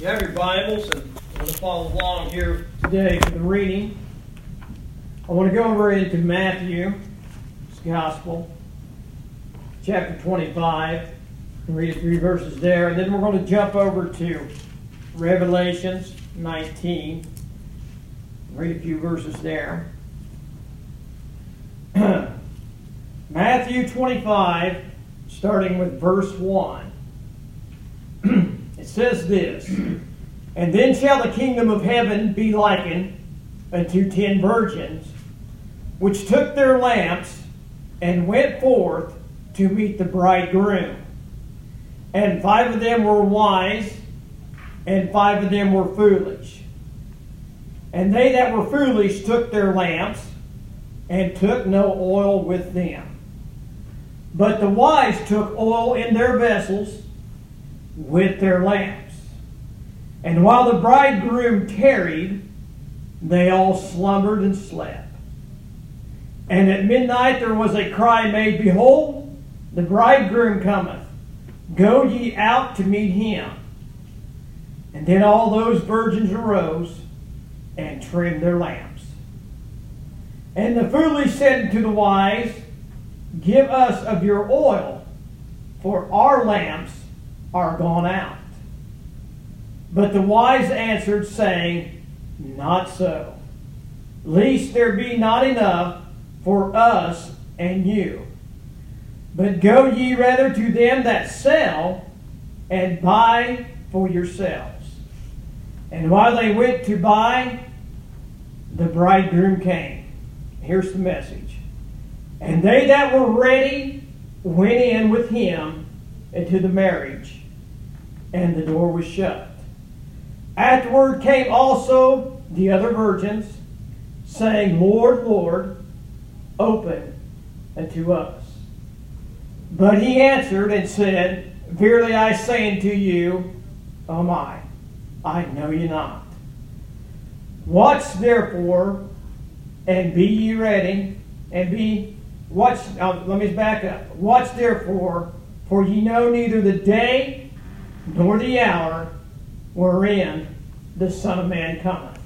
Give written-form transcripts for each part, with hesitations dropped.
You have your Bibles, and I'm going to follow along here today for the reading. I want to go over into Matthew's Gospel, chapter 25, and read a few verses there. And then we're going to jump over to Revelations 19, read a few verses there. Matthew 25, starting with verse 1. It says this, "And then shall the kingdom of heaven be likened unto 10 virgins, which took their lamps and went forth to meet the bridegroom. And 5 of them were wise, and 5 of them were foolish. And they that were foolish took their lamps, and took no oil with them. But the wise took oil in their vessels with their lamps. And while the bridegroom tarried, they all slumbered and slept. And at midnight there was a cry made, Behold, the bridegroom cometh. Go ye out to meet him. And then all those virgins arose and trimmed their lamps. And the foolish said unto the wise, Give us of your oil, for our lamps are gone out. But the wise answered, saying, Not so, lest there be not enough for us and you. But go ye rather to them that sell, and buy for yourselves. And while they went to buy, the bridegroom came." Here's the message. "And they that were ready went in with him into the marriage, and the door was shut. Afterward came also the other virgins, saying, Lord, Lord, open unto us. But he answered and said, Verily I say unto you, O my, I know you not. Watch therefore, and be ye ready, and be watch." Let me back up. "Watch therefore, for ye know neither the day nor the hour wherein the Son of Man cometh."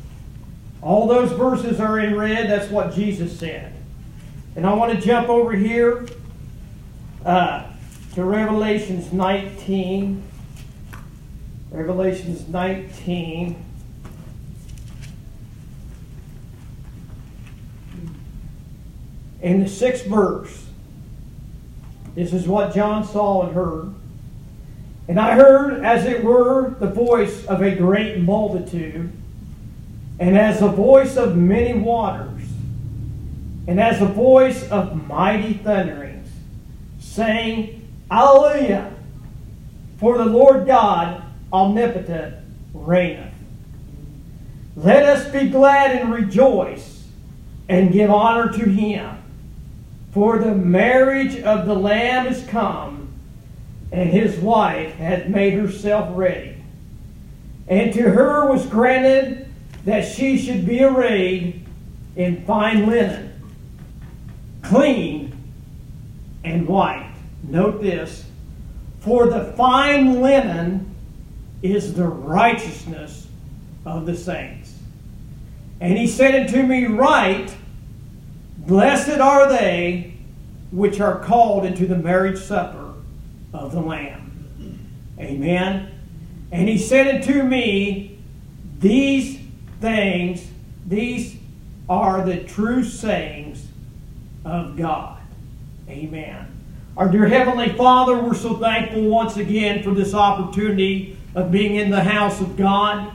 All those verses are in red. That's what Jesus said. And I want to jump over here to Revelations 19. Revelations 19. In the 6th verse, this is what John saw and heard. "And I heard, as it were, the voice of a great multitude, and as the voice of many waters, and as the voice of mighty thunderings, saying, Alleluia! For the Lord God omnipotent reigneth. Let us be glad and rejoice, and give honor to him. For the marriage of the Lamb is come, and his wife had made herself ready. And to her was granted that she should be arrayed in fine linen, clean and white." Note this. "For the fine linen is the righteousness of the saints. And he said unto me, Write, Blessed are they which are called into the marriage supper of the Lamb." Amen. "And he said unto me, These things, these are the true sayings of God." Amen. Our dear Heavenly Father, we're so thankful once again for this opportunity of being in the house of God.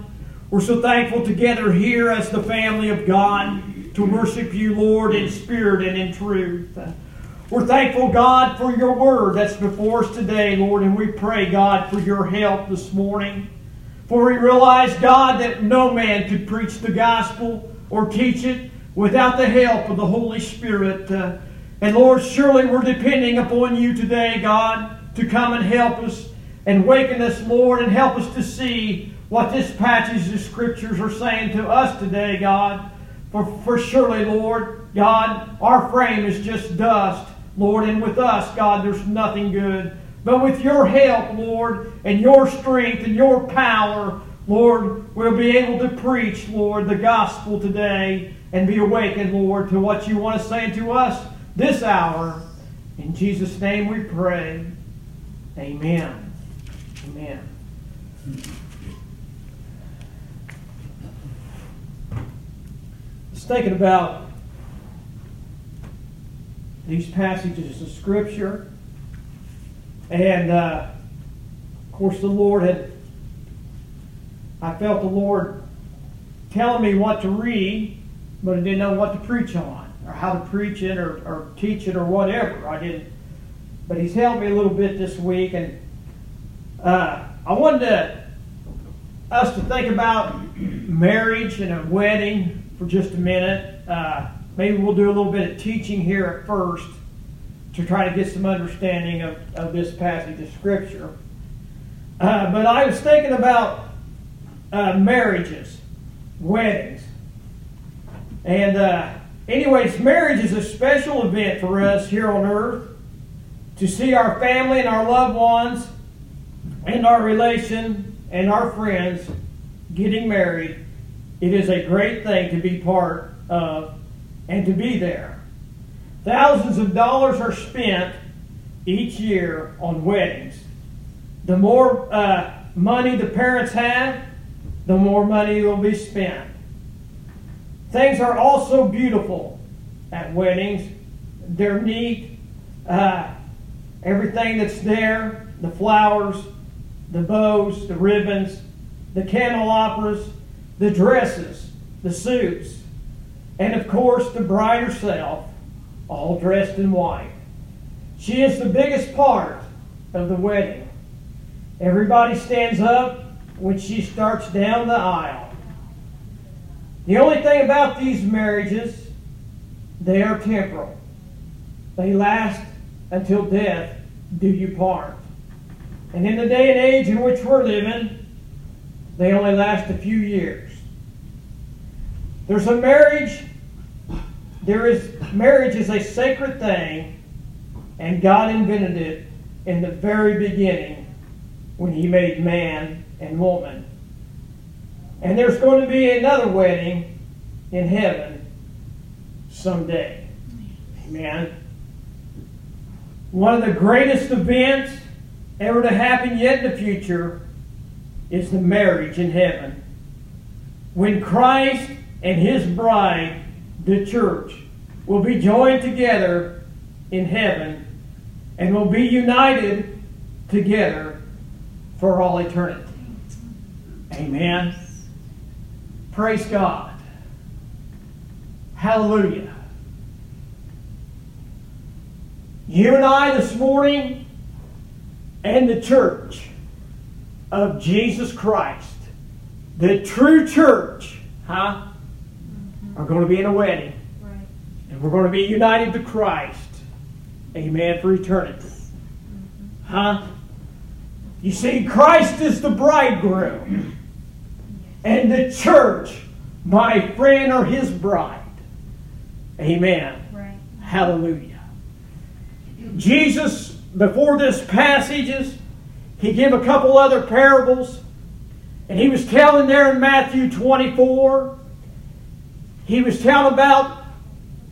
We're so thankful together here as the family of God to worship you, Lord, in spirit and in truth. We're thankful, God, for your word that's before us today, Lord, and we pray, God, for your help this morning. For he realized, God, that no man could preach the gospel or teach it without the help of the Holy Spirit. And Lord, surely we're depending upon you today, God, to come and help us and waken us, Lord, and help us to see what this passage of Scriptures are saying to us today, God. For surely, Lord, God, our frame is just dust, Lord, and with us, God, there's nothing good. But with your help, Lord, and your strength and your power, Lord, we'll be able to preach, Lord, the gospel today and be awakened, Lord, to what you want to say to us this hour. In Jesus' name we pray. Amen. Amen. Thinking about these passages of Scripture, and of course the Lord had, I felt the Lord telling me what to read, but I didn't know what to preach on, or how to preach it, or teach it, or whatever. I didn't, but He's helped me a little bit this week, and I wanted us to think about marriage and a wedding for just a minute. Maybe we'll do a little bit of teaching here at first to try to get some understanding of this passage of Scripture. But I was thinking about marriages, weddings. And anyways, marriage is a special event for us here on earth, to see our family and our loved ones and our relation and our friends getting married. It is a great thing to be part of and to be there. Thousands of dollars are spent each year on weddings. The more money the parents have, the more money will be spent. Things are also beautiful at weddings. They're neat. Everything that's there, the flowers, the bows, the ribbons, the candelabras, the dresses, the suits, and of course the bride herself, all dressed in white. She is the biggest part of the wedding. Everybody stands up when she starts down the aisle. The only thing about these marriages, they are temporal. They last until death do you part. And in the day and age in which we're living, they only last a few years. There's a marriage. Marriage is a sacred thing, and God invented it in the very beginning when He made man and woman. And there's going to be another wedding in heaven someday. Amen. One of the greatest events ever to happen yet in the future is the marriage in heaven, when Christ and His bride, the church, will be joined together in heaven and will be united together for all eternity. Amen. Praise God. Hallelujah. You and I this morning, and the church of Jesus Christ, the true church, are going to be in a wedding. Right. And we're going to be united to Christ. Amen. For eternity. Mm-hmm. You see, Christ is the bridegroom. And the church, my friend, are His bride. Amen. Right. Hallelujah. Jesus, before this passage, He gave a couple other parables. And He was telling there in Matthew 24... He was telling about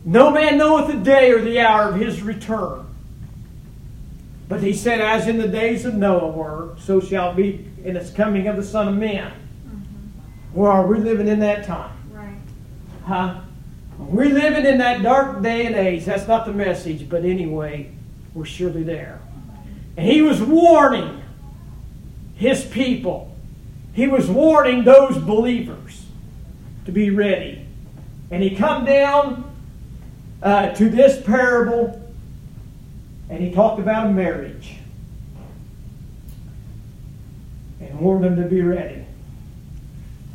no man knoweth the day or the hour of His return. But He said, as in the days of Noah were, so shall it be in its coming of the Son of Man. Mm-hmm. Well, are we living in that time? Right. We're living in that dark day and age. That's not the message, but anyway, we're surely there. And He was warning His people. He was warning those believers to be ready. And He come down to this parable, and He talked about marriage and warned them to be ready.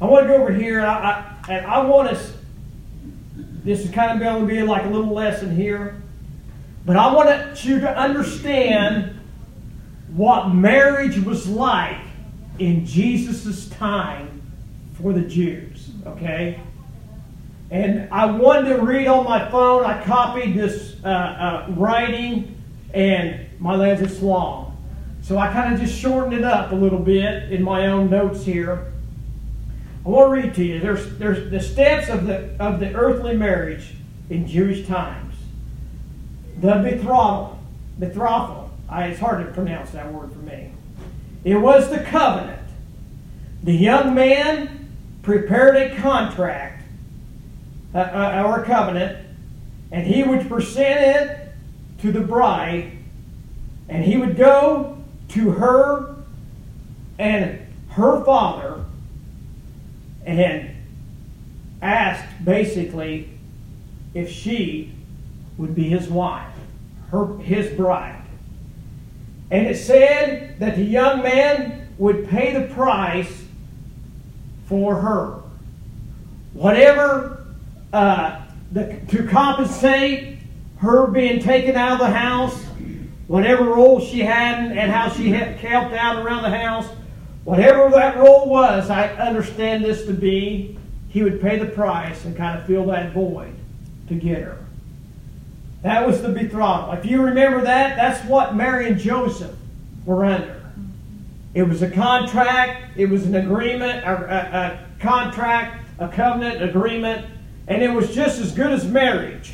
I want to go over here, and I want us, this is kind of going to be like a little lesson here, but I want you to understand what marriage was like in Jesus' time for the Jews, okay? And I wanted to read on my phone. I copied this writing, and my lands, it's long. So I kind of just shortened it up a little bit in my own notes here. I want to read to you. There's the steps of the earthly marriage in Jewish times. The betrothal. It's hard to pronounce that word for me. It was the covenant. The young man prepared a contract or a covenant, and he would present it to the bride, and he would go to her and her father and asked basically if she would be his wife, his bride. And it said that the young man would pay the price for her. Whatever, to compensate her being taken out of the house, whatever role she had and how she helped out around the house, whatever that role was, I understand this to be, he would pay the price and kind of fill that void to get her. That was the betrothal. If you remember that, that's what Mary and Joseph were under. It was a contract, it was an agreement, a contract, a covenant, agreement, and it was just as good as marriage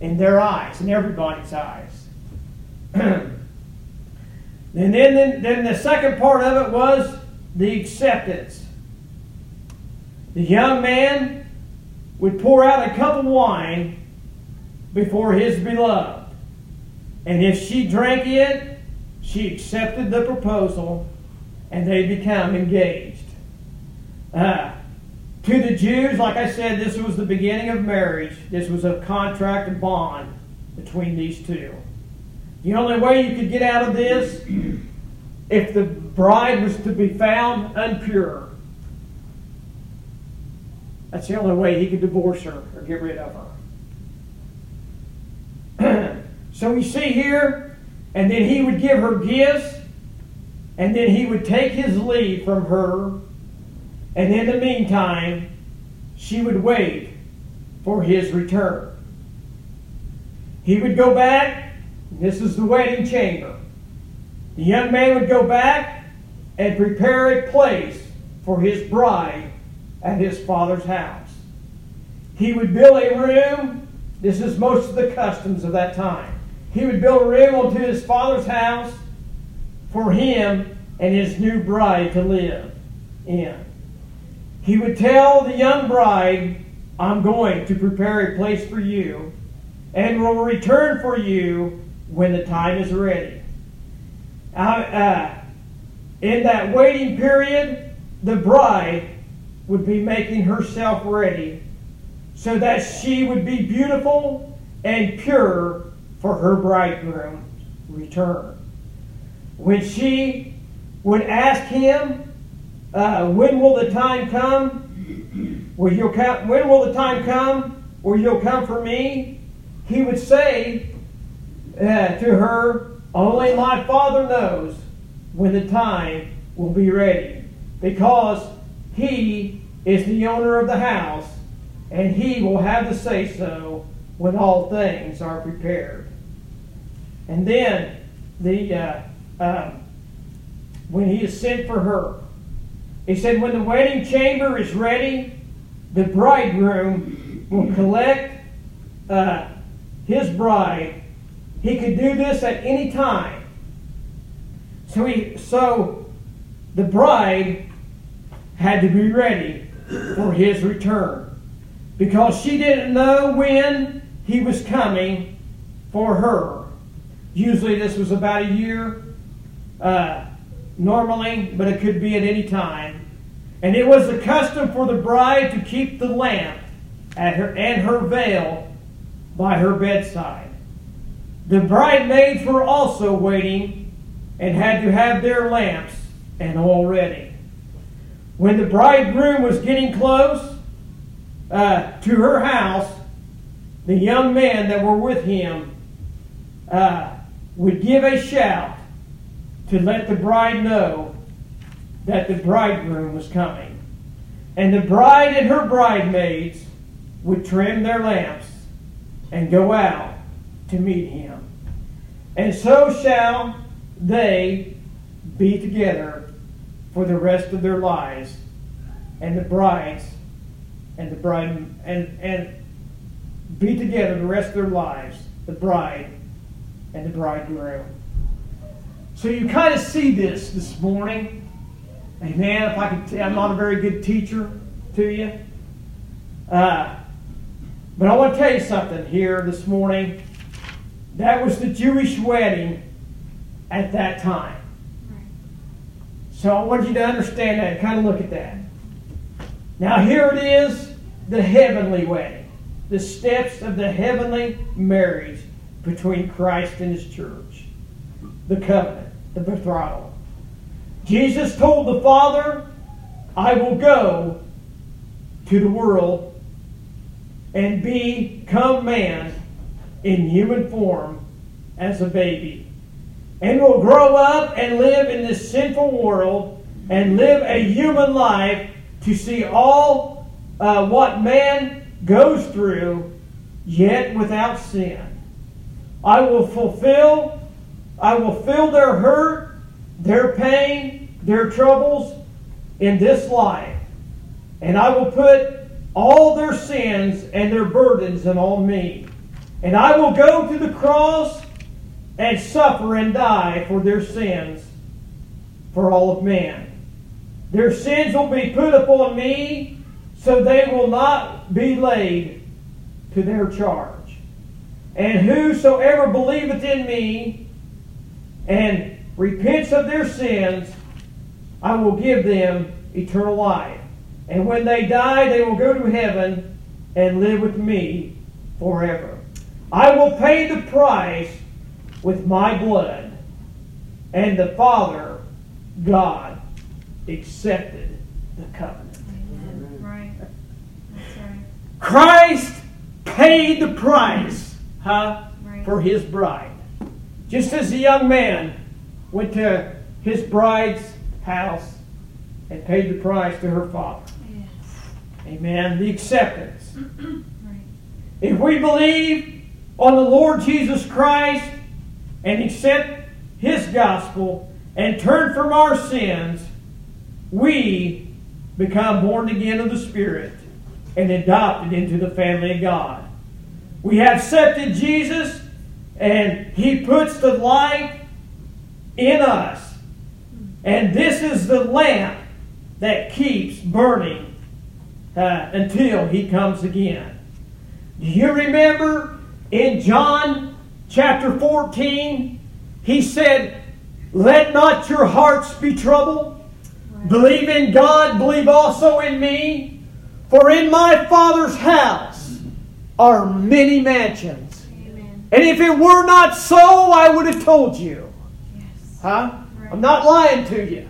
in their eyes, in everybody's eyes. And then the second part of it was the acceptance. The young man would pour out a cup of wine before his beloved, and if she drank it, she accepted the proposal, and they become engaged. To the Jews, like I said, this was the beginning of marriage. This was a contract and bond between these two. The only way you could get out of this, if the bride was to be found impure. That's the only way he could divorce her or get rid of her. So we see here, and then he would give her gifts, and then he would take his leave from her, and in the meantime, she would wait for his return. He would go back. This is the wedding chamber. The young man would go back and prepare a place for his bride at his father's house. He would build a room. This is most of the customs of that time. He would build a room onto his father's house for him and his new bride to live in. He would tell the young bride, "I'm going to prepare a place for you and will return for you when the time is ready." In that waiting period, the bride would be making herself ready so that she would be beautiful and pure for her bridegroom's return. When she would ask him, "When will the time come? When will the time come where you'll come for me?" He would say to her, "Only my Father knows when the time will be ready, because he is the owner of the house, and he will have the say-so when all things are prepared." And then when he is sent for her, he said, "When the wedding chamber is ready, the bridegroom will collect his bride." He could do this at any time. So the bride had to be ready for his return, because she didn't know when he was coming for her. Usually this was about a year normally, but it could be at any time. And it was the custom for the bride to keep the lamp and her veil by her bedside. The bridesmaids were also waiting and had to have their lamps and oil ready. When the bridegroom was getting close to her house, the young men that were with him would give a shout to let the bride know that the bridegroom was coming. And the bride and her bridesmaids would trim their lamps and go out to meet him. And so shall they be together for the rest of their lives, and the brides and the bride and be together the rest of their lives, the bride and the bridegroom. So you kind of see this morning. Amen. If I could, I'm not a very good teacher to you. But I want to tell you something here this morning. That was the Jewish wedding at that time. So I want you to understand that and kind of look at that. Now here it is, the heavenly wedding. The steps of the heavenly marriage between Christ and His church. The covenant, the betrothal. Jesus told the Father, I will go to the world and become man in human form as a baby, and will grow up and live in this sinful world and live a human life to see all what man goes through, yet without sin. I will fill their hurt, their pain, their troubles in this life, and I will put all their sins and their burdens on me. And I will go to the cross and suffer and die for their sins, for all of man. Their sins will be put upon me, so they will not be laid to their charge. And whosoever believeth in me and repents of their sins, I will give them eternal life. And when they die, they will go to heaven and live with me forever. I will pay the price with my blood. And the Father, God, accepted the covenant. Amen. Right. That's right. Christ paid the price for His bride. Just as the young man went to his bride's house and paid the price to her father. Yes. Amen. The acceptance. Right. If we believe on the Lord Jesus Christ and accept His gospel and turn from our sins, we become born again of the Spirit and adopted into the family of God. We have accepted Jesus, and He puts the light in us. And this is the lamp that keeps burning until He comes again. Do you remember in John chapter 14, He said, let not your hearts be troubled. Right. Believe in God, believe also in me. For in my Father's house are many mansions. Amen. And if it were not so, I would have told you. Yes. Right. I'm not lying to you.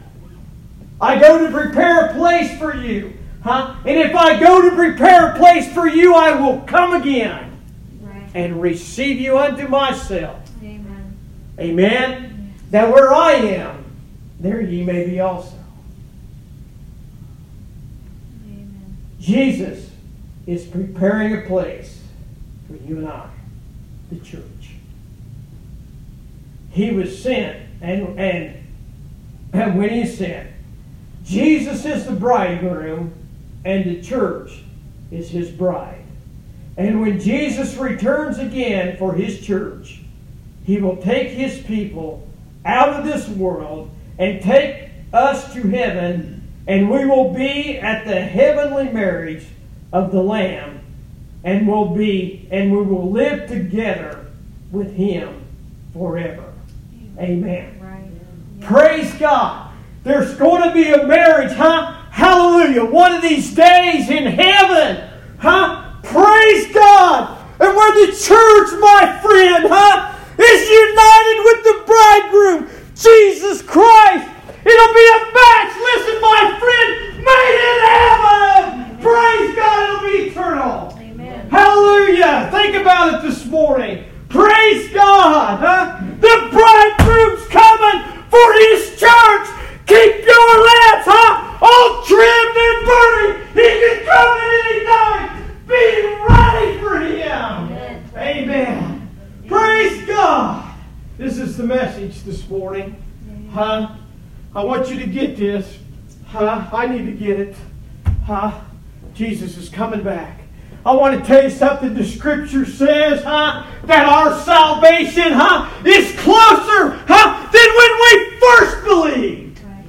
I go to prepare a place for you. And if I go to prepare a place for you, I will come again. And receive you unto myself. Amen. Amen. Yes. That where I am, there ye may be also. Amen. Jesus is preparing a place for you and I, the church. He was sent, and when He sent, Jesus is the bridegroom, and the church is His bride. And when Jesus returns again for His church, He will take His people out of this world and take us to heaven, and we will be at the heavenly marriage of the Lamb, and we will live together with Him forever. Amen. Right. Yeah. Praise God. There's going to be a marriage, Hallelujah. One of these days in heaven, Praise God! And where the church, my friend, is united with the bridegroom, Jesus Christ. It'll be a match. Listen, my friend, made in heaven. Amen. Praise God, it'll be eternal. Amen. Hallelujah. Think about it this morning. Praise God. Huh? The bridegroom's coming for his church. Keep your lamps, huh? All trimmed and burning. He can come at any time. Be ready for him. Amen. Amen. Amen. Praise God. This is the message this morning. Amen. Huh? I want you to get this. Huh? I need to get it. Huh? Jesus is coming back. I want to tell you something. The Scripture says, huh, that our salvation, huh, is closer, huh, than when we first believed. Right.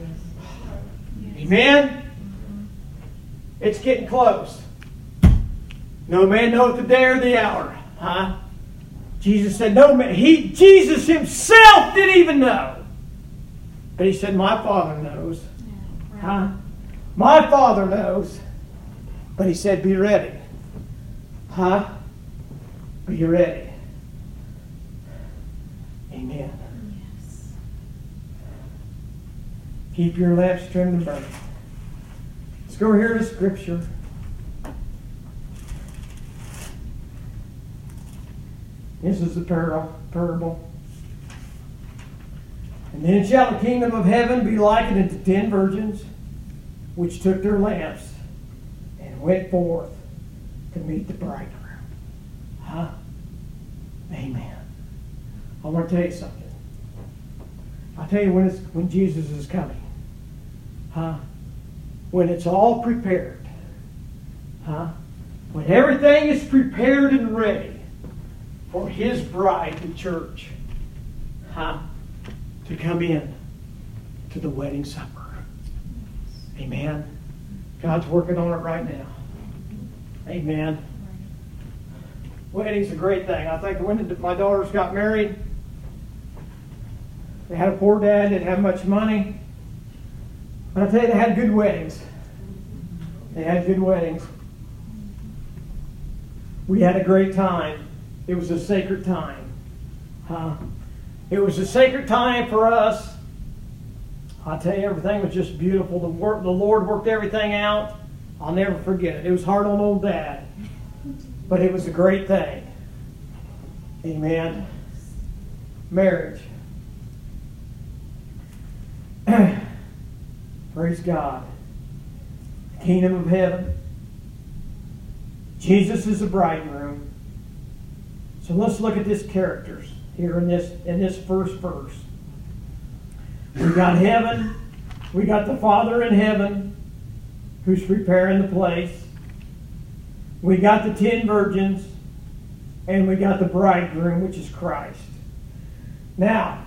Yes. Amen? Mm-hmm. It's getting close. No man knoweth the day or the hour. Huh? Jesus said, no man. Jesus himself didn't even know. But he said, my Father knows. Yeah. Right. Huh? My Father knows. But he said, be ready. Huh? Are you ready? Amen. Yes. Keep your lamps trimmed and burning. Let's go over here to Scripture. This is the parable. And then shall the kingdom of heaven be likened unto 10 virgins, which took their lamps and went forth to meet the bridegroom. Huh? Amen. I want to tell you something. I'll tell you when Jesus is coming. Huh? When it's all prepared. Huh? When everything is prepared and ready for His bride, the church, huh, to come in to the wedding supper. Amen. God's working on it right now. Amen. Wedding's a great thing. I think when my daughters got married, they had a poor dad, didn't have much money. But I tell you, they had good weddings. They had good weddings. We had a great time. It was a sacred time. Huh? It was a sacred time for us. I tell you, everything was just beautiful. The Lord worked everything out. I'll never forget it. It was hard on old Dad. But it was a great thing. Amen. Marriage. Praise God. The kingdom of heaven. Jesus is the bridegroom. So let's look at these characters here in this first verse. We got heaven. We got the Father in heaven, who's preparing the place. We got the 10 virgins, and we got the bridegroom, which is Christ. Now,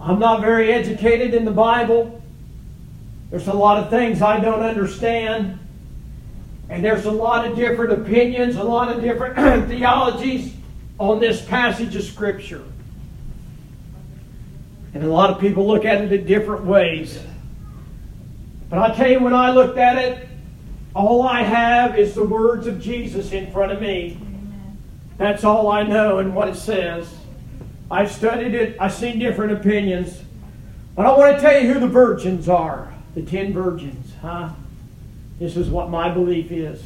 I'm not very educated in the Bible. There's a lot of things I don't understand, and there's a lot of different opinions, a lot of different theologies on this passage of Scripture. And a lot of people look at it in different ways. But I tell you, when I looked at it, all I have is the words of Jesus in front of me. Amen. That's all I know and what it says. I've studied it. I've seen different opinions. But I want to tell you who the virgins are. The 10 virgins. Huh? This is what my belief is.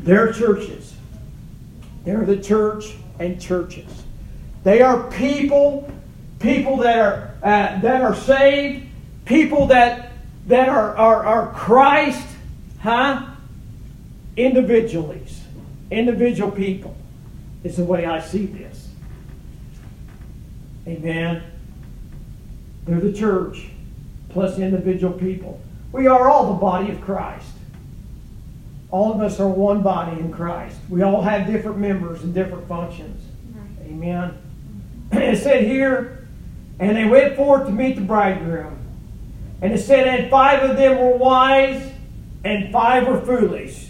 They're churches. They're the church and churches. They are people that are saved, people that are Christ, huh? Individual people is the way I see this. Amen. They're the church plus individual people. We are all the body of Christ. All of us are one body in Christ. We all have different members and different functions. Right. Amen. It said here, and they went forth to meet the bridegroom. And it said, and 5 of them were wise, and 5 were foolish.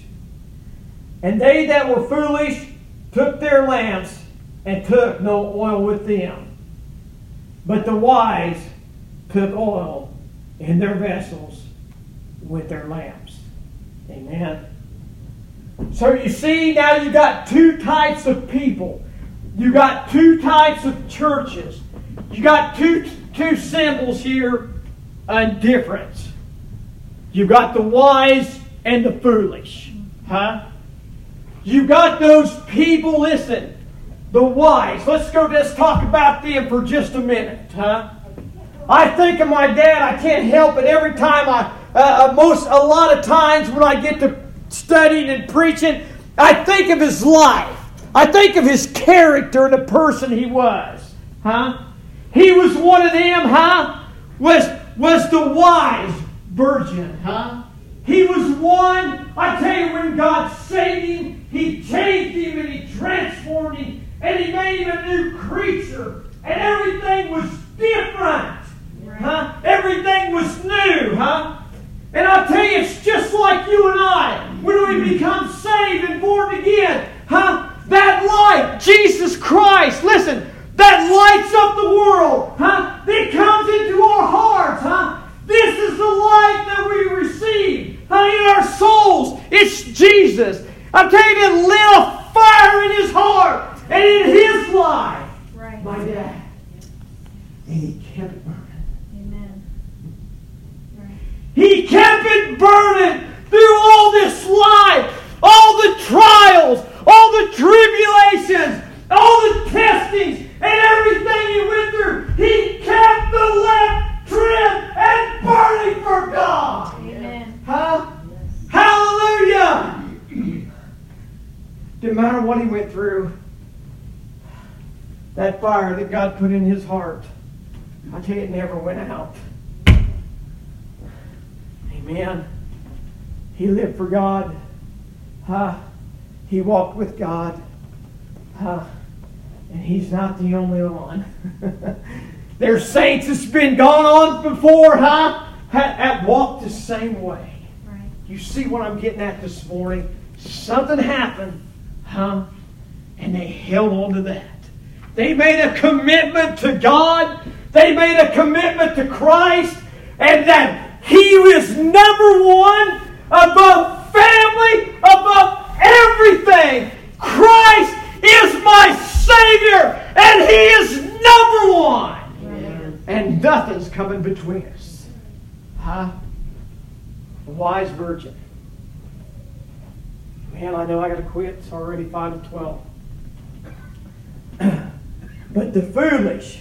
And they that were foolish took their lamps, and took no oil with them. But the wise took oil in their vessels with their lamps. Amen. So you see, now you got 2 types of people. You got 2 types of churches. You got two symbols here. A difference. You've got the wise and the foolish. Huh? You've got those people, listen, the wise. Let's go just talk about them for just a minute. Huh? I think of my dad. I can't help it. Every time a lot of times when I get to studying and preaching, I think of his life. I think of his character and the person he was. Huh? He was one of them, huh? Was the wise virgin, huh? He was one. I tell you, when God saved him, He changed him and He transformed him and He made him a new creature. And everything was different. Huh? Everything was new, huh? And I tell you, it's just like you and I. When we become saved and born again, huh? That light, Jesus Christ, listen, that lights up the world, huh? It comes into our hearts, huh? This is the light that we receive, huh? In our souls. It's Jesus. I'm telling you, it lit a fire in His heart and in His life. Right. My dad. And he kept it burning. Amen. Right. He kept it burning through all this life, all the trials, all the tribulations, all the testings, and everything he went through. He kept the lamp trimmed and burning for God. Amen. Huh? Yes. Hallelujah! Didn't matter what he went through, that fire that God put in his heart, I tell you, it never went out. Amen. He lived for God. Huh? He walked with God. Huh? And he's not the only one. There's saints that's been gone on before, huh? That walked the same way. Right. You see what I'm getting at this morning? Something happened, huh? And they held on to that. They made a commitment to God. They made a commitment to Christ. And that He was number one above family, above everything. Christ is my Savior, and He is number one. Amen. And nothing's coming between us. Huh? A wise virgin. Man, I know I got to quit. It's already 5:12. But the foolish.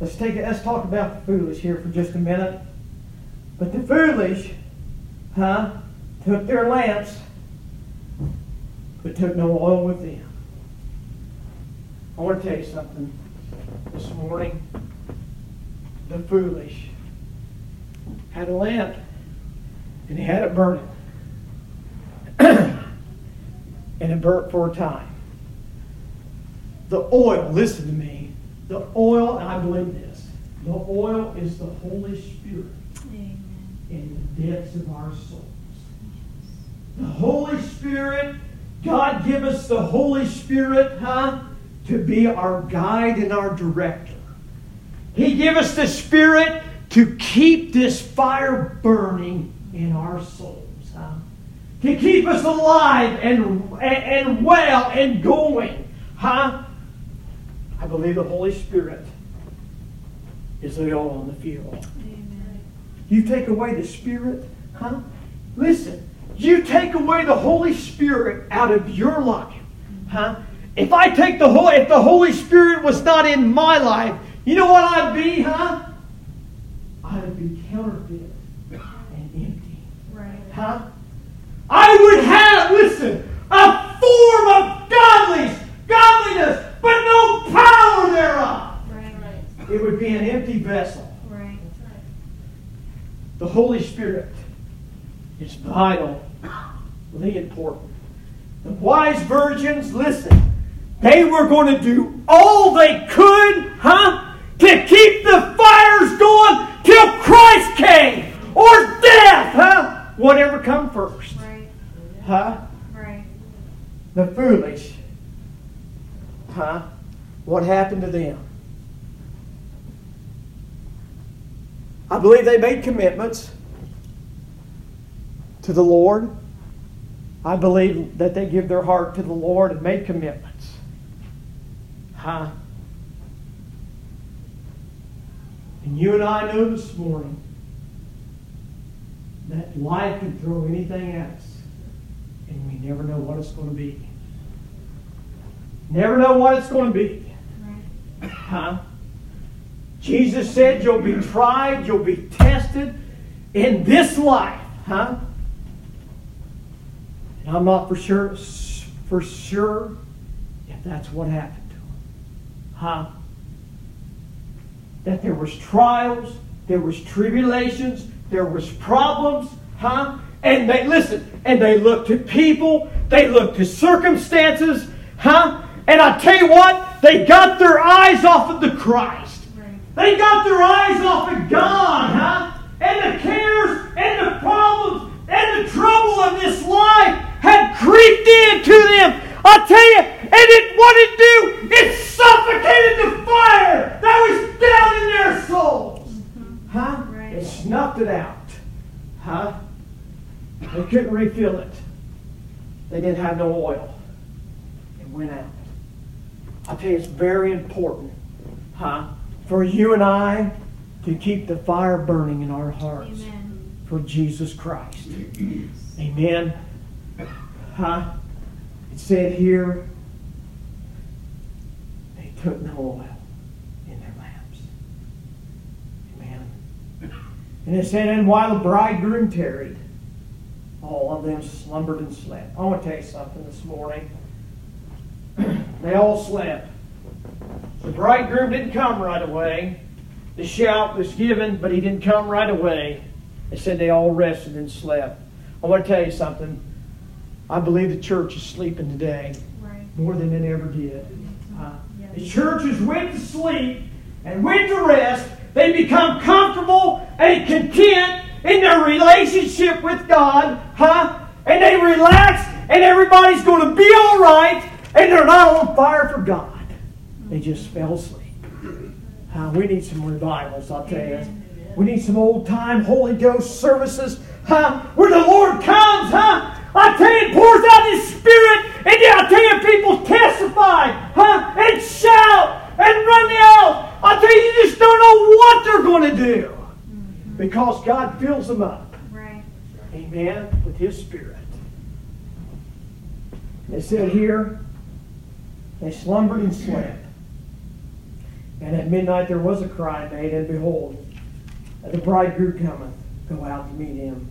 Let's talk about the foolish here for just a minute. But the foolish, huh, took their lamps, but took no oil with them. I want to tell you something this morning. The foolish had a lamp, and they had it burning. And it burnt for a time. The oil, listen to me. The oil, and I believe this, the oil is the Holy Spirit. Amen. In the depths of our souls. The Holy Spirit, God give us the Holy Spirit, huh? To be our guide and our director. He give us the Spirit to keep this fire burning in our souls, huh? To keep us alive and well and going, huh? I believe the Holy Spirit is the oil on the fuel. Amen. You take away the Spirit, huh? Listen, you take away the Holy Spirit out of your life, huh? If the Holy Spirit was not in my life, you know what I'd be, huh? I'd be counterfeit and empty, right? Huh? I would have, listen, a form of godliness. But no power thereof. Right. It would be an empty vessel. Right. The Holy Spirit is vitally important. The wise virgins, listen, they were going to do all they could, huh, to keep the fires going till Christ came or death, huh? Whatever come first, right. Huh? Right. The foolish. Huh? What happened to them? I believe they made commitments to the Lord. I believe that they give their heart to the Lord and made commitments. Huh? And you and I know this morning that life can throw anything at us, and we never know what it's going to be. Never know what it's going to be. Right. Huh? Jesus said you'll be tried, you'll be tested in this life. Huh? And I'm not for sure if that's what happened to him. Huh? That there was trials, there was tribulations, there was problems, huh? And they, listen, and they looked to people, they looked to circumstances, huh? And I tell you what, they got their eyes off of the Christ. They got their eyes off of God, huh? And the cares, and the problems, and the trouble of this life had creeped into them. I tell you, and it, what it do? It suffocated the fire that was down in their souls. Huh? Right. It snuffed it out. Huh? They couldn't refill it. They didn't have no oil. It went out. I tell you, it's very important, huh, for you and I to keep the fire burning in our hearts. Amen. For Jesus Christ. Yes. Amen. Huh? It said here, they took no oil in their lamps. Amen. And it said, and while the bridegroom tarried, all of them slumbered and slept. I want to tell you something this morning. They all slept. The bridegroom didn't come right away. The shout was given, but he didn't come right away. It said they all rested and slept. I want to tell you something. I believe the church is sleeping today more than it ever did. The church has went to sleep and went to rest. They become comfortable and content in their relationship with God. Huh? And they relax and everybody's going to be all right. And they're not on fire for God. They just fell asleep. We need some revivals, I'll tell you. We need some old-time Holy Ghost services. Where the Lord comes, huh? I tell you, it pours out His Spirit. And I tell you, people testify, huh? And shout, and run out. I tell you, you just don't know what they're going to do. Mm-hmm. Because God fills them up. Right. Amen? With His Spirit. They said here, they slumbered and slept. And at midnight there was a cry made, and behold, the bridegroom cometh. Go out to meet him.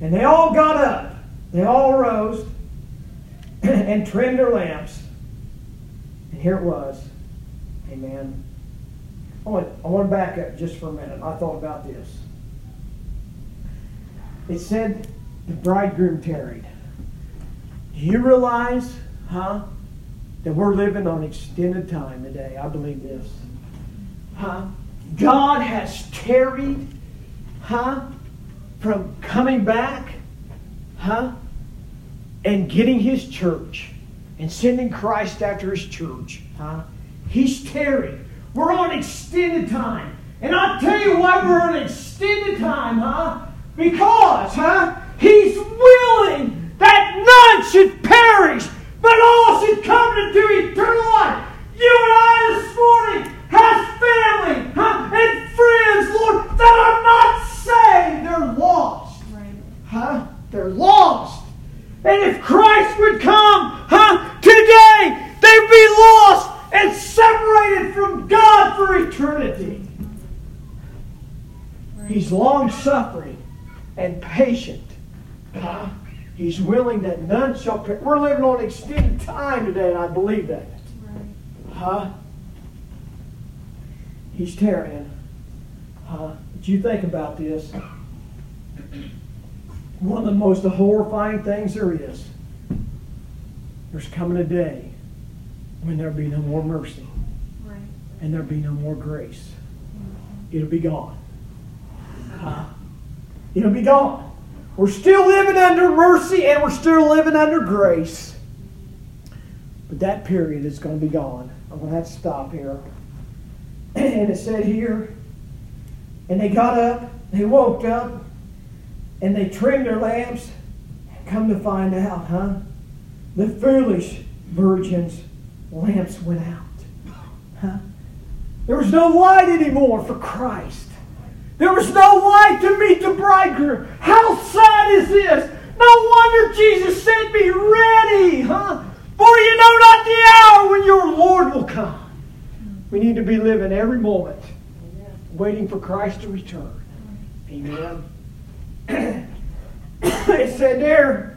And they all got up. They all rose and trimmed their lamps. And here it was. Amen. I want to back up just for a minute. I thought about this. It said the bridegroom tarried. Do you realize, huh, that we're living on extended time today? I believe this. Huh? God has tarried, huh, from coming back, huh, and getting His church and sending Christ after His church. Huh? He's tarried. We're on extended time. And I'll tell you why we're on extended time, huh? Because, huh, He's willing that none should perish, but all should come into eternal life. You and I this morning have family, huh, and friends, Lord, that are not saved. They're lost. Right. Huh? They're lost. And if Christ would come, huh, today, they'd be lost and separated from God for eternity. Right. He's long-suffering and patient. Huh? He's willing that none shall perish. We're living on extended time today, and I believe that. Right. Huh? He's tarrying. Huh? But you think about this. One of the most horrifying things there is. There's coming a day when there'll be no more mercy. Right. And there'll be no more grace. Mm-hmm. It'll be gone. Huh? It'll be gone. We're still living under mercy and we're still living under grace. But that period is going to be gone. I'm going to have to stop here. And it said here, and they got up, they woke up, and they trimmed their lamps. And come to find out, huh? The foolish virgin's lamps went out. Huh? There was no light anymore for Christ. There was no light to meet the bridegroom. How sad this. No wonder Jesus said, be ready, for you know not the hour when your Lord will come. We need to be living every moment, waiting for Christ to return. Amen. It said there,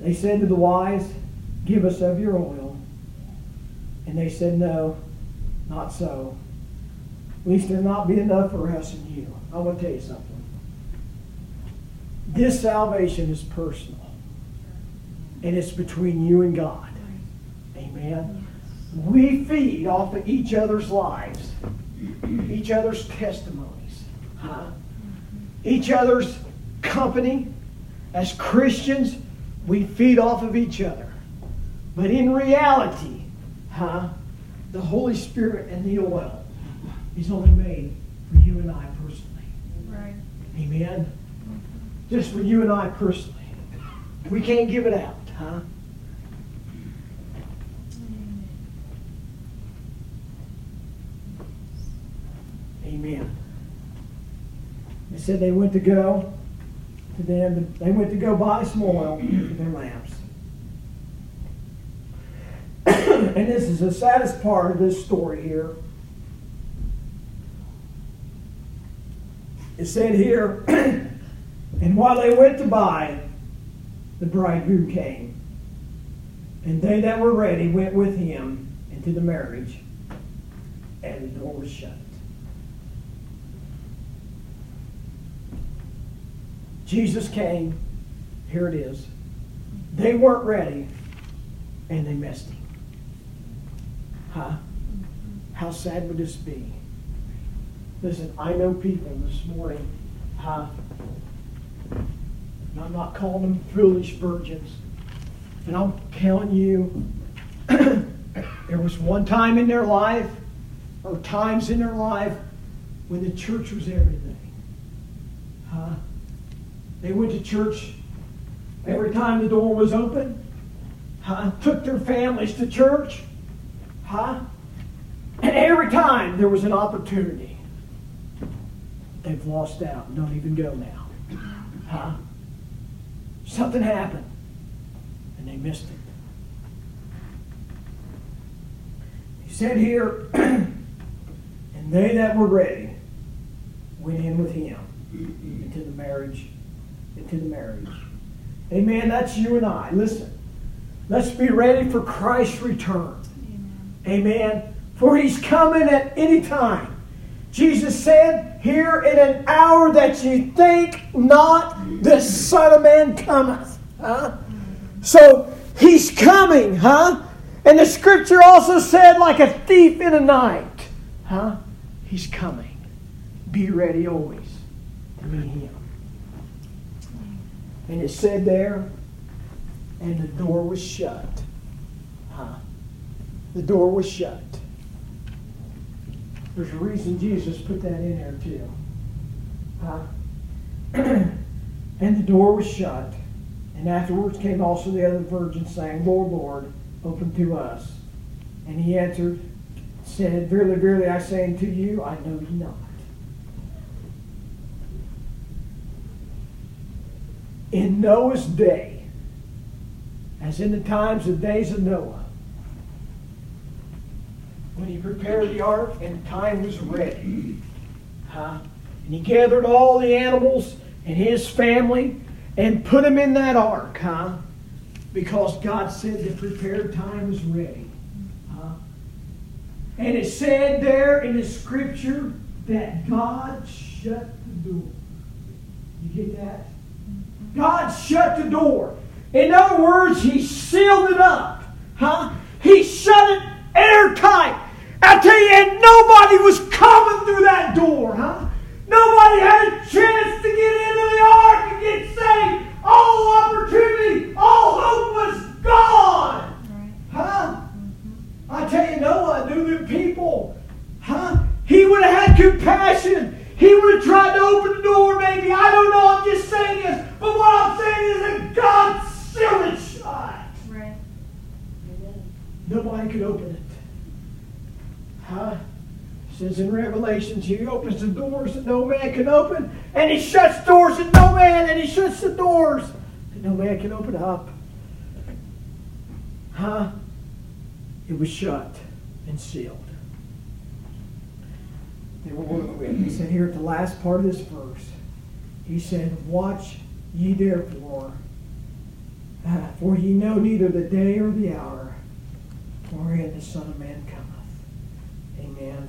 They said to the wise, give us of your oil. And they said, no, not so. At least there not be enough for us and you. I want to tell you something. This salvation is personal. And it's between you and God. Amen. Yes. We feed off of each other's lives. Each other's testimonies. Each other's company. As Christians, we feed off of each other. But in reality, the Holy Spirit and the oil is only made for you and I personally. Right. Amen? Just for you and I personally. We can't give it out, Amen. They said they went to go. To them, they went to go buy some oil for their lamps. And this is the saddest part of this story here. It said here, and while they went to buy, the bridegroom came. And they that were ready went with him into the marriage, and the door was shut. Jesus came. Here it is. They weren't ready, and they missed him. How sad would this be? Listen, I know people this morning. And I'm not calling them foolish virgins. And I'm telling you, there was one time in their life, or times in their life, when the church was everything. They went to church every time the door was open. Took their families to church. And every time there was an opportunity. They've lost out. Don't even go now. Something happened. And they missed it. He said here, and they that were ready went in with him into the marriage. Amen. That's you and I. Listen. Let's be ready for Christ's return. Amen. For he's coming at any time. Jesus said, here in an hour that ye think not, the Son of Man cometh. So he's coming, And the scripture also said, like a thief in the night. He's coming. Be ready always to meet him. And it said there, and the door was shut. The door was shut. There's a reason Jesus put that in there too. And the door was shut. And afterwards came also the other virgins, saying, Lord, Lord, open to us. And he answered, said, Verily, verily, I say unto you, I know you not. In Noah's day, as in the times and days of Noah, when he prepared the ark and the time was ready, and he gathered all the animals and his family and put them in that ark, because God said the prepared time was ready. And it said there in the scripture that God shut the door. You get that? God shut the door. In other words, he sealed it up. He shut it airtight. I tell you, and nobody was coming through that door. Nobody had a chance to get into the ark and get saved. All opportunity, all hope was gone. I tell you, Noah knew the people. He would have had compassion. He would have tried to open the door, maybe. I don't know. I'm just saying this. But what I'm saying is that God sealed it shut. Right. Nobody could open it. says in Revelations, he opens the doors that no man can open, and he shuts doors that no man, and he shuts the doors that no man can open up. Huh? It was shut and sealed. They were working with. He said here at the last part of this verse, he said, "Watch ye therefore, for ye know neither the day or the hour wherein the Son of Man cometh." Amen.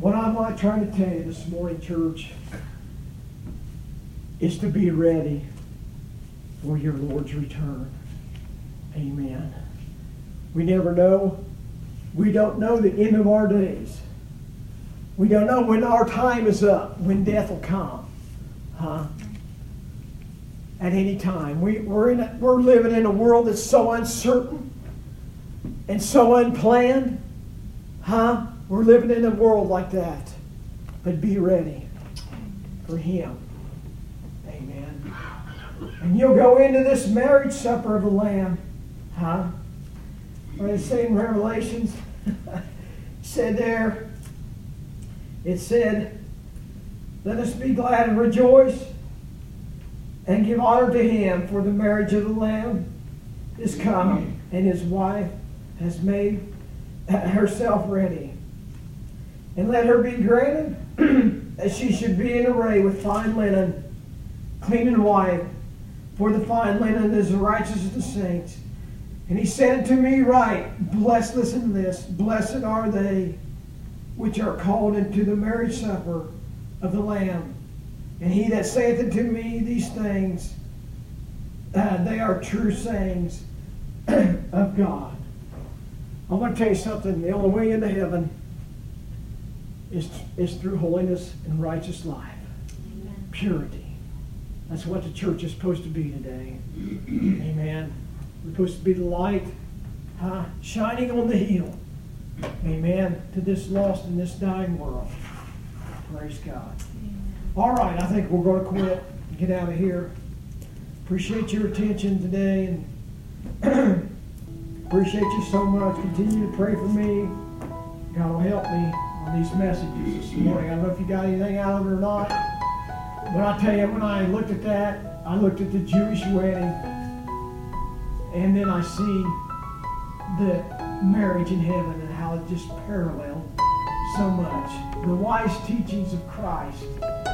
What I'm not trying to tell you this morning, church, is to be ready for your Lord's return. Amen. We never know. We don't know the end of our days. We don't know when our time is up, when death will come. Huh? At any time. We're living in a world that's so uncertain and so unplanned. Huh? We're living in a world like that. But be ready for Him. Amen. And you'll go into this marriage supper of the Lamb. Huh? What does it say in Revelations? It said, "Let us be glad and rejoice and give honor to Him, for the marriage of the Lamb is come, and His wife has made herself ready. And let her be granted that she should be in array with fine linen, clean and white, for the fine linen is the righteousness of the saints." And he said to me, "Right, blessed," listen to this, "blessed are they which are called into the marriage supper of the Lamb. And he that saith unto me these things, they are true sayings of God." I want to tell you something. The only way into heaven is through holiness and righteous life. Amen. Purity. That's what the church is supposed to be today. Amen. We're supposed to be the light shining on the hill. Amen. To this lost and this dying world. Praise God. Amen. All right, I think we're going to quit and get out of here. Appreciate your attention today, and appreciate you so much. Continue to pray for me. God will help me on these messages this morning. I don't know if you got anything out of it or not, but I tell you, when I looked at that, I looked at the Jewish wedding, and then I see the marriage in heaven and how it just paralleled so much. The wise teachings of Christ.